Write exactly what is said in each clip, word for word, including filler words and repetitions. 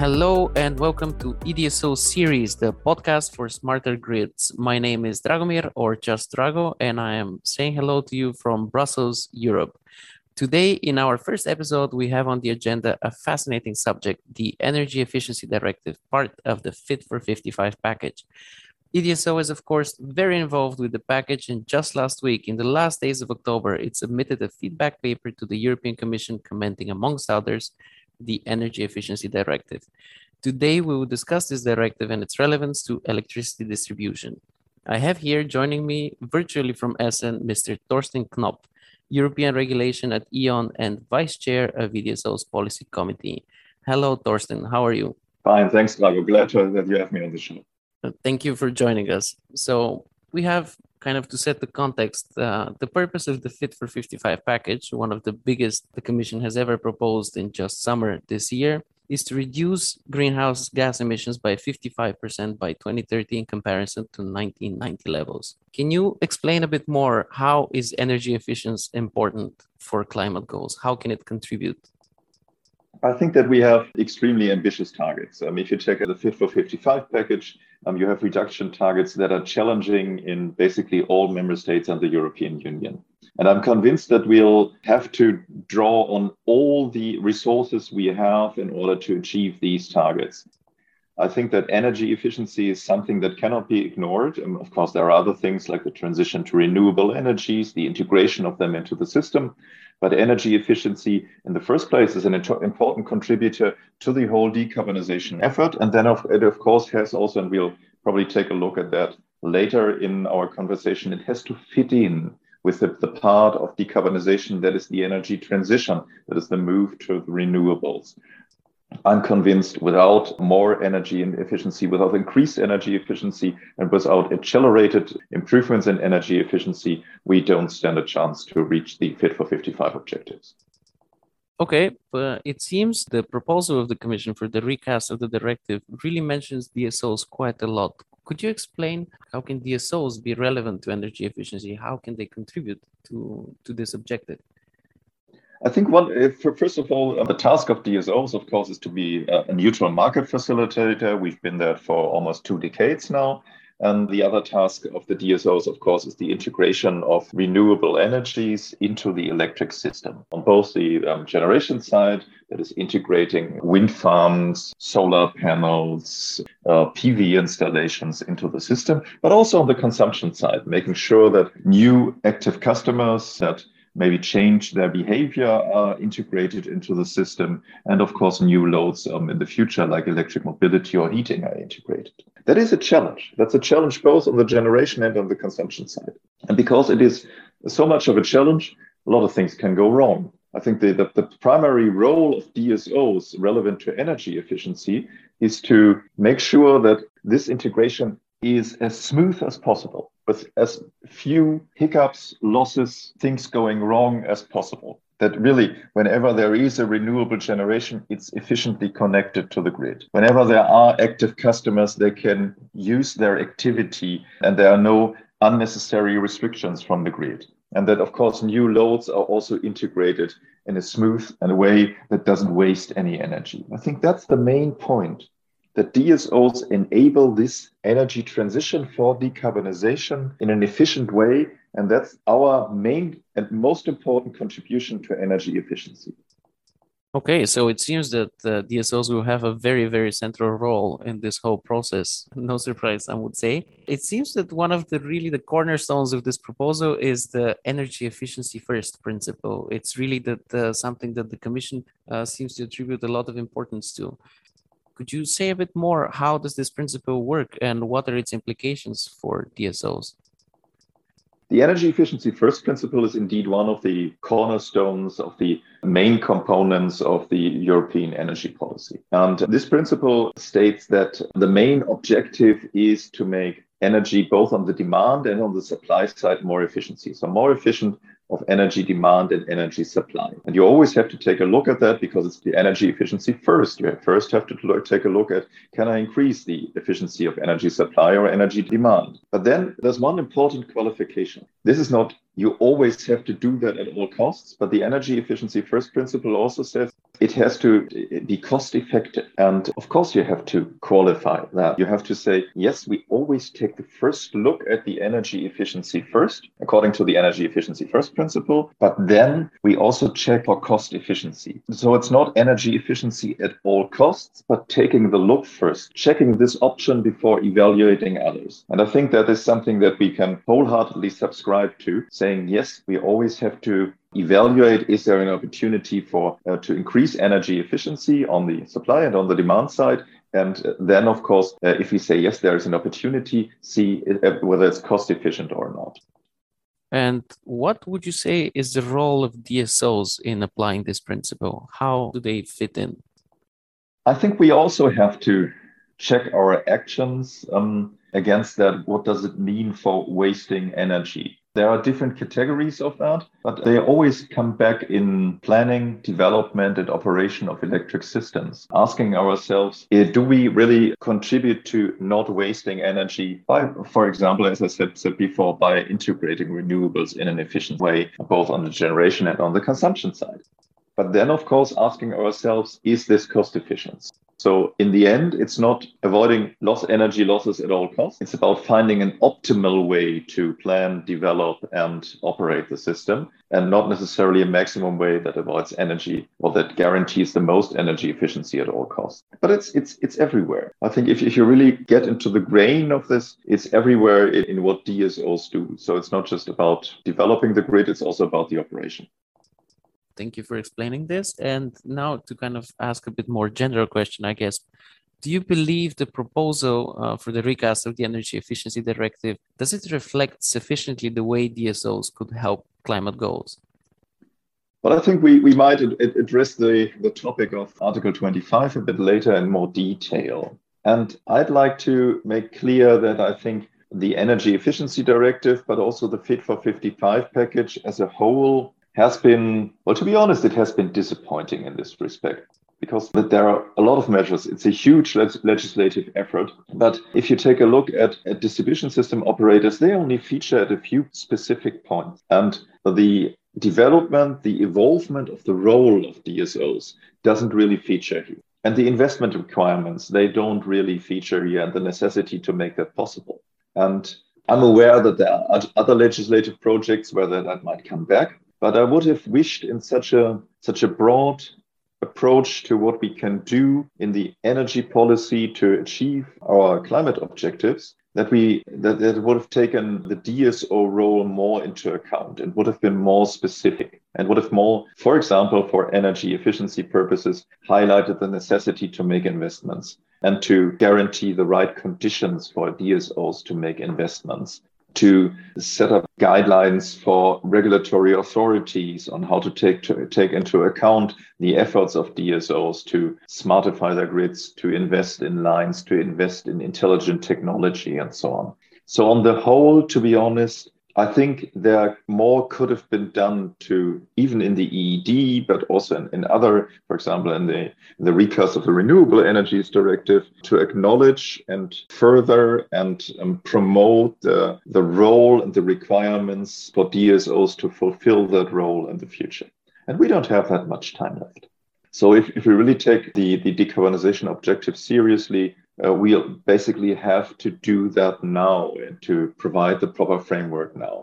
Hello and welcome to E D S O series, the podcast for smarter grids. My name is Dragomir, or just Drago, and I am saying hello to you from Brussels, Europe. Today, in our first episode, we have on the agenda a fascinating subject, the Energy Efficiency Directive, part of the Fit for fifty-five package. E D S O is, of course, very involved with the package, and just last week, in the last days of October, it submitted a feedback paper to the European Commission commenting, amongst others, the Energy Efficiency Directive. Today, we will discuss this directive and its relevance to electricity distribution. I have here joining me virtually from Essen, Mister Thorsten Knopf, European Regulation at E O N and Vice Chair of E D S O's Policy Committee. Hello, Thorsten. How are you? Fine, thanks, Drago. Glad that you have me on the show. Thank you for joining us. So we have kind of to set the context, uh, the purpose of the Fit for fifty-five package, one of the biggest the Commission has ever proposed in just summer this year, is to reduce greenhouse gas emissions by fifty-five percent by twenty thirty in comparison to nineteen ninety levels. Can you explain a bit more how is energy efficiency important for climate goals? How can it contribute? I think that we have extremely ambitious targets. I mean, if you check the Fit for fifty-five package, um, you have reduction targets that are challenging in basically all member states and the European Union. And I'm convinced that we'll have to draw on all the resources we have in order to achieve these targets. I think that energy efficiency is something that cannot be ignored. And of course, there are other things like the transition to renewable energies, the integration of them into the system. But energy efficiency in the first place is an important contributor to the whole decarbonization effort. And then of, it, of course, has also, and we'll probably take a look at that later in our conversation, it has to fit in with the, the part of decarbonization that is the energy transition, that is the move to the renewables. I'm convinced without more energy and efficiency, without increased energy efficiency, and without accelerated improvements in energy efficiency, we don't stand a chance to reach the Fit for fifty-five objectives. Okay, but it seems the proposal of the Commission for the recast of the directive really mentions D S Os quite a lot. Could you explain how can D S Os be relevant to energy efficiency? How can they contribute to, to this objective? I think one, first of all, the task of D S Os, of course, is to be a neutral market facilitator. We've been there for almost two decades now. And the other task of the D S Os, of course, is the integration of renewable energies into the electric system. On both the um, generation side, that is integrating wind farms, solar panels, uh, P V installations into the system, but also on the consumption side, making sure that new active customers that maybe change their behavior are uh, integrated into the system. And of course, new loads um, in the future, like electric mobility or heating, are integrated. That is a challenge. That's a challenge both on the generation and on the consumption side. And because it is so much of a challenge, a lot of things can go wrong. I think the, the, the primary role of D S Os relevant to energy efficiency is to make sure that this integration is as smooth as possible, with as few hiccups, losses, things going wrong as possible. That really, whenever there is a renewable generation, it's efficiently connected to the grid. Whenever there are active customers, they can use their activity and there are no unnecessary restrictions from the grid. And that, of course, new loads are also integrated in a smooth and a way that doesn't waste any energy. I think that's the main point. That D S Os enable this energy transition for decarbonization in an efficient way. And that's our main and most important contribution to energy efficiency. Okay, so it seems that uh, D S Os will have a very, very central role in this whole process. No surprise, I would say. It seems that one of the really the cornerstones of this proposal is the energy efficiency first principle. It's really that uh, something that the Commission uh, seems to attribute a lot of importance to. Could you say a bit more, how does this principle work and what are its implications for D S Os? The energy efficiency first principle is indeed one of the cornerstones of the main components of the European energy policy. And this principle states that the main objective is to make energy both on the demand and on the supply side more efficient. So more efficient of energy demand and energy supply. And you always have to take a look at that because it's the energy efficiency first. You first have to look, take a look at, can I increase the efficiency of energy supply or energy demand? But then there's one important qualification. This is not, you always have to do that at all costs, but the energy efficiency first principle also says it has to be cost effective. And of course, you have to qualify that. You have to say, yes, we always take the first look at the energy efficiency first, according to the energy efficiency first principle, but then we also check for cost efficiency. So it's not energy efficiency at all costs, but taking the look first, checking this option before evaluating others. And I think that is something that we can wholeheartedly subscribe to, saying, yes, we always have to evaluate, is there an opportunity for uh, to increase energy efficiency on the supply and on the demand side? And then, of course, uh, if we say, yes, there is an opportunity, see whether it's cost efficient or not. And what would you say is the role of D S Os in applying this principle? How do they fit in? I think we also have to check our actions um, against that. What does it mean for wasting energy? There are different categories of that, but they always come back in planning, development, and operation of electric systems, asking ourselves, do we really contribute to not wasting energy by, for example, as I said before, by integrating renewables in an efficient way, both on the generation and on the consumption side? But then, of course, asking ourselves, is this cost efficient? So in the end, it's not avoiding loss energy losses at all costs. It's about finding an optimal way to plan, develop, and operate the system, and not necessarily a maximum way that avoids energy or that guarantees the most energy efficiency at all costs. But it's it's it's everywhere. I think if, if you really get into the grain of this, it's everywhere in, in what D S Os do. So it's not just about developing the grid, it's also about the operation. Thank you for explaining this. And now to kind of ask a bit more general question, I guess. Do you believe the proposal uh, for the recast of the Energy Efficiency Directive, does it reflect sufficiently the way D S Os could help climate goals? Well, I think we, we might address the, the topic of Article twenty-five a bit later in more detail. And I'd like to make clear that I think the Energy Efficiency Directive, but also the Fit for fifty-five package as a whole, has been, well, to be honest, it has been disappointing in this respect because there are a lot of measures. It's a huge legislative effort. But if you take a look at, at distribution system operators, they only feature at a few specific points. And the development, the evolvement of the role of D S Os doesn't really feature here. And the investment requirements, they don't really feature here and the necessity to make that possible. And I'm aware that there are other legislative projects where that might come back. But I would have wished in such a such a broad approach to what we can do in the energy policy to achieve our climate objectives that we that, that would have taken the D S O role more into account and would have been more specific and would have more, for example, for energy efficiency purposes, highlighted the necessity to make investments and to guarantee the right conditions for D S Os to make investments, to set up guidelines for regulatory authorities on how to take to take into account the efforts of D S Os to smartify their grids, to invest in lines, to invest in intelligent technology, and so on. So on the whole, to be honest, I think there more could have been done to, even in the E E D, but also in, in other, for example, in the, the recast of the Renewable Energies Directive, to acknowledge and further and um, promote the, the role and the requirements for D S Os to fulfill that role in the future. And we don't have that much time left. So if, if we really take the, the decarbonization objective seriously, Uh, we we'll basically have to do that now and to provide the proper framework now.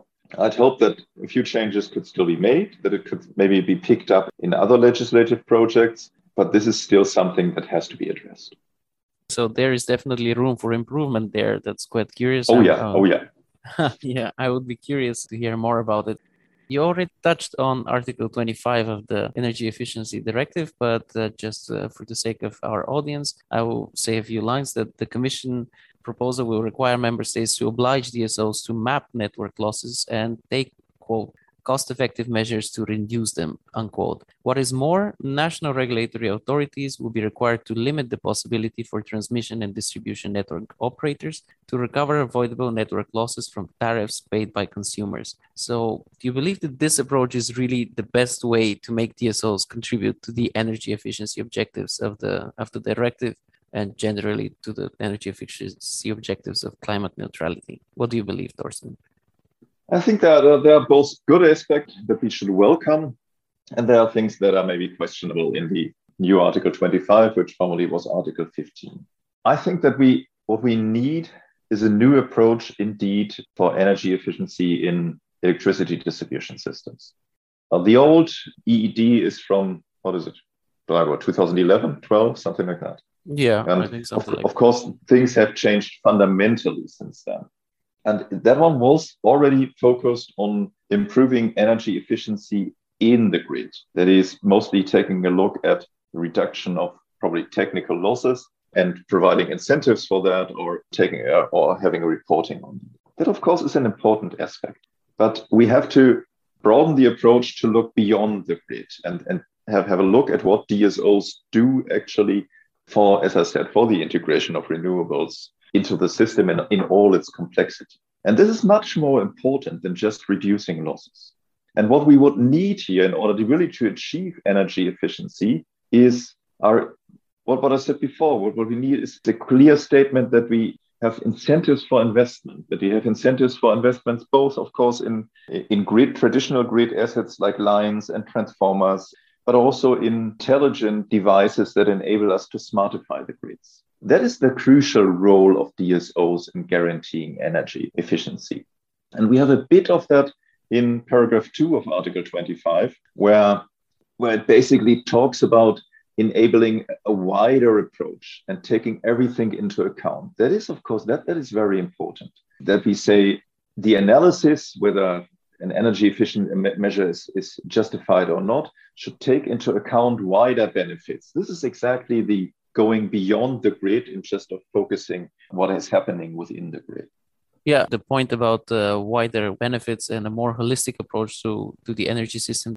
I'd hope that a few changes could still be made, that it could maybe be picked up in other legislative projects, but this is still something that has to be addressed. So there is definitely room for improvement there. That's quite curious. Oh, yeah. Um, oh, yeah. Yeah, I would be curious to hear more about it. You already touched on Article twenty-five of the Energy Efficiency Directive, but uh, just uh, for the sake of our audience, I will say a few lines that the Commission proposal will require member states to oblige D S Os to map network losses and take, quote, cost-effective measures to reduce them, unquote. What is more, national regulatory authorities will be required to limit the possibility for transmission and distribution network operators to recover avoidable network losses from tariffs paid by consumers. So do you believe that this approach is really the best way to make D S Os contribute to the energy efficiency objectives of the, of the directive and generally to the energy efficiency objectives of climate neutrality? What do you believe, Thorsten? I think that uh, there are both good aspects that we should welcome, and there are things that are maybe questionable in the new Article twenty-five, which formerly was Article fifteen. I think that we what we need is a new approach indeed for energy efficiency in electricity distribution systems. Uh, the old E E D is from, what is it, twenty eleven, twelve, something like that. Yeah, and I think something of, like of course, that. Things have changed fundamentally since then. And that one was already focused on improving energy efficiency in the grid. That is mostly taking a look at the reduction of probably technical losses and providing incentives for that, or taking uh, or having a reporting on it. That, of course, is an important aspect. But we have to broaden the approach to look beyond the grid and, and have, have a look at what D S Os do actually for, as I said, for the integration of renewables into the system and in all its complexity. And this is much more important than just reducing losses. And what we would need here in order to really to achieve energy efficiency is our, what, what I said before, what, what we need is the clear statement that we have incentives for investment, that we have incentives for investments, both, of course, in, in grid, traditional grid assets like lines and transformers, but also intelligent devices that enable us to smartify the grids. That is the crucial role of D S Os in guaranteeing energy efficiency. And we have a bit of that in paragraph two of Article twenty-five, where, where it basically talks about enabling a wider approach and taking everything into account. That is, of course, that, that is very important, that we say the analysis, whether an energy efficient measure is, is justified or not, should take into account wider benefits. This is exactly the going beyond the grid and just of focusing what is happening within the grid. Yeah, the point about uh, wider benefits and a more holistic approach to, to the energy system,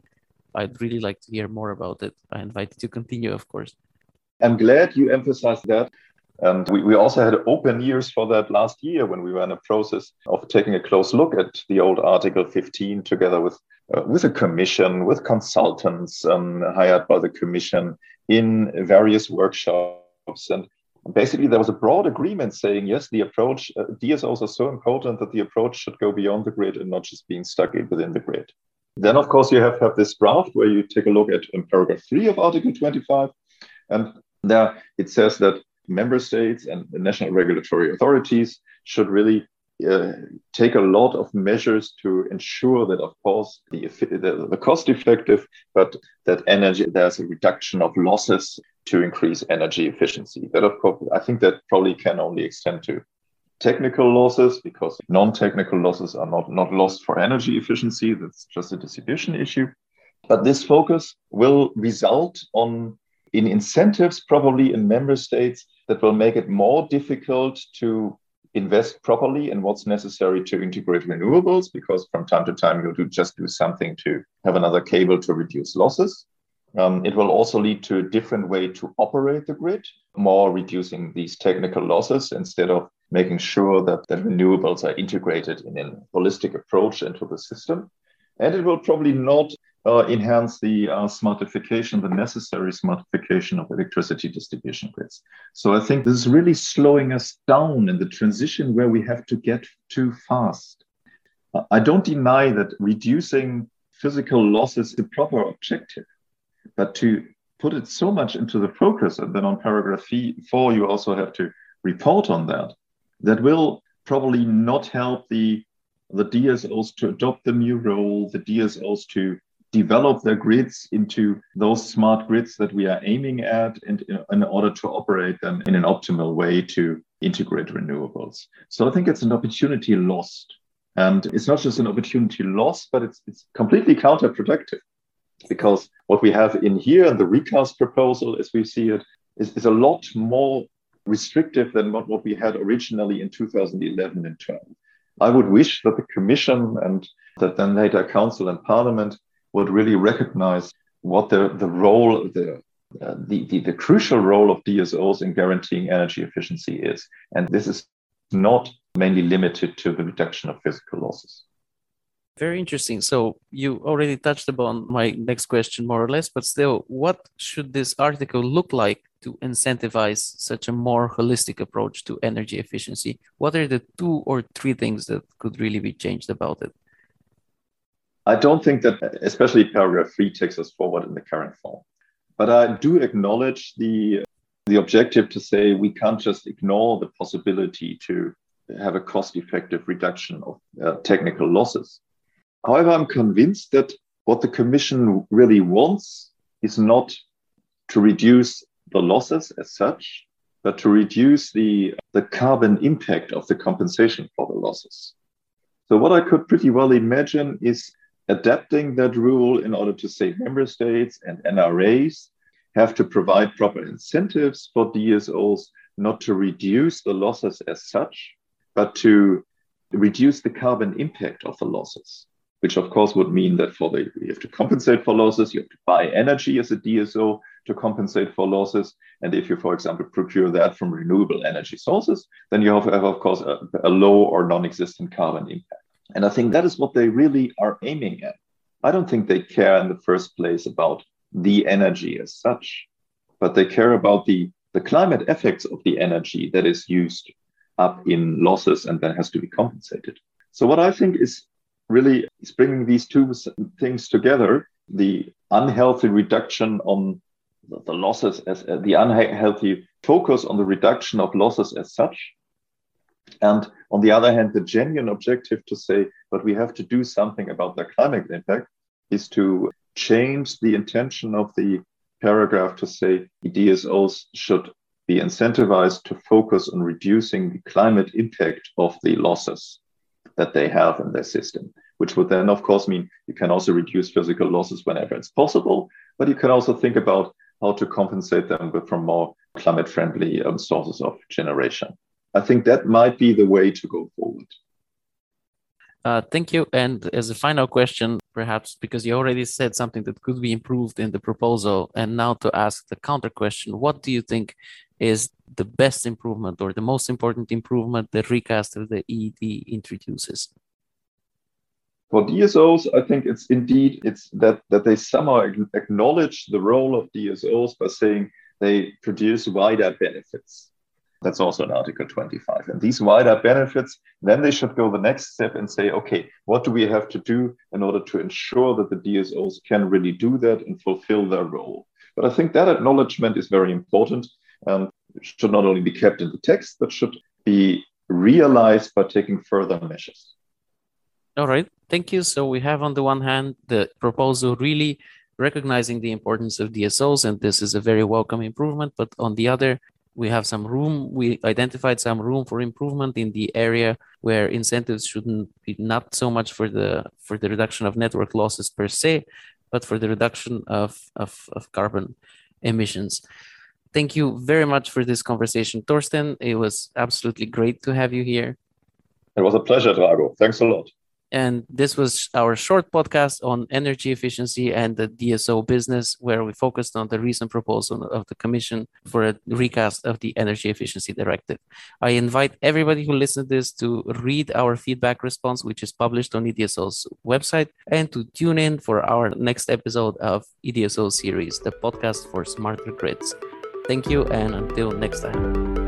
I'd really like to hear more about it. I invite you to continue, of course. I'm glad you emphasized that. And we, we also had open ears for that last year when we were in a process of taking a close look at the old Article fifteen together with uh, with a commission, with consultants um, hired by the commission in various workshops. And basically, there was a broad agreement saying, yes, the approach, uh, D S Os are so important that the approach should go beyond the grid and not just being stuck within the grid. Then, of course, you have, have this draft where you take a look at in paragraph three of Article twenty-five. And there it says that member states and the national regulatory authorities should really uh, take a lot of measures to ensure that, of course, the, the, the cost effective, but that energy, there's a reduction of losses to increase energy efficiency. That, of course, I think that probably can only extend to technical losses, because non-technical losses are not, not lost for energy efficiency. That's just a distribution issue. But this focus will result on in incentives, probably in member states, that will make it more difficult to invest properly in what's necessary to integrate renewables, because from time to time you'll do just do something to have another cable to reduce losses. Um, it will also lead to a different way to operate the grid, more reducing these technical losses instead of making sure that the renewables are integrated in a holistic approach into the system. And it will probably not Uh, enhance the uh, smartification, the necessary smartification of electricity distribution grids. So I think this is really slowing us down in the transition where we have to get too fast. Uh, I don't deny that reducing physical loss is the proper objective, but to put it so much into the focus, and then on paragraph four, you also have to report on that, that will probably not help the, the D S Os to adopt the new role, the D S Os to develop their grids into those smart grids that we are aiming at and in, in order to operate them in an optimal way to integrate renewables. So I think it's an opportunity lost. And it's not just an opportunity lost, but it's, it's completely counterproductive, because what we have in here in the recast proposal, as we see it, is, is a lot more restrictive than what, what we had originally in two thousand eleven and twelve. I would wish that the Commission and that then later Council and Parliament would really recognize what the, the role, the, uh, the, the, the crucial role of D S Os in guaranteeing energy efficiency is. And this is not mainly limited to the reduction of physical losses. Very interesting. So you already touched upon my next question more or less, but still, what should this article look like to incentivize such a more holistic approach to energy efficiency? What are the two or three things that could really be changed about it? I don't think that especially paragraph three takes us forward in the current form. But I do acknowledge the, the objective to say we can't just ignore the possibility to have a cost-effective reduction of uh, technical losses. However, I'm convinced that what the Commission really wants is not to reduce the losses as such, but to reduce the, the carbon impact of the compensation for the losses. So what I could pretty well imagine is adapting that rule in order to say member states and N R As have to provide proper incentives for D S Os, not to reduce the losses as such, but to reduce the carbon impact of the losses. Which of course would mean that for the you have to compensate for losses, you have to buy energy as a D S O to compensate for losses. And if you, for example, procure that from renewable energy sources, then you have, have of course, a, a low or non-existent carbon impact. And I think that is what they really are aiming at. I don't think they care in the first place about the energy as such, but they care about the, the climate effects of the energy that is used up in losses and then has to be compensated. So what I think is really is bringing these two things together, the unhealthy reduction on the losses, as uh, the unhealthy focus on the reduction of losses as such. And on the other hand, the genuine objective to say, but we have to do something about the climate impact is to change the intention of the paragraph to say the D S Os should be incentivized to focus on reducing the climate impact of the losses that they have in their system, which would then, of course, mean you can also reduce physical losses whenever it's possible, but you can also think about how to compensate them with, from more climate-friendly um, sources of generation. I think that might be the way to go forward. Uh, thank you. And as a final question, perhaps because you already said something that could be improved in the proposal, and now to ask the counter question, what do you think is the best improvement or the most important improvement that recast of the E E D introduces? For D S Os, I think it's indeed it's that, that they somehow acknowledge the role of D S Os by saying they produce wider benefits. That's also in Article twenty-five. And these wider benefits, then they should go the next step and say, okay, what do we have to do in order to ensure that the D S Os can really do that and fulfill their role? But I think that acknowledgement is very important and should not only be kept in the text, but should be realized by taking further measures. All right. Thank you. So we have on the one hand, the proposal really recognizing the importance of D S Os, and this is a very welcome improvement. But on the other, we have some room. We identified some room for improvement in the area where incentives shouldn't be not so much for the for the reduction of network losses per se, but for the reduction of, of, of carbon emissions. Thank you very much for this conversation, Thorsten. It was absolutely great to have you here. It was a pleasure, Drago. Thanks a lot. And this was our short podcast on energy efficiency and the D S O business, where we focused on the recent proposal of the Commission for a recast of the Energy Efficiency Directive. I invite everybody who listened to this to read our feedback response, which is published on E D S O's website, and to tune in for our next episode of E D S O series, the podcast for smarter grids. Thank you, and until next time.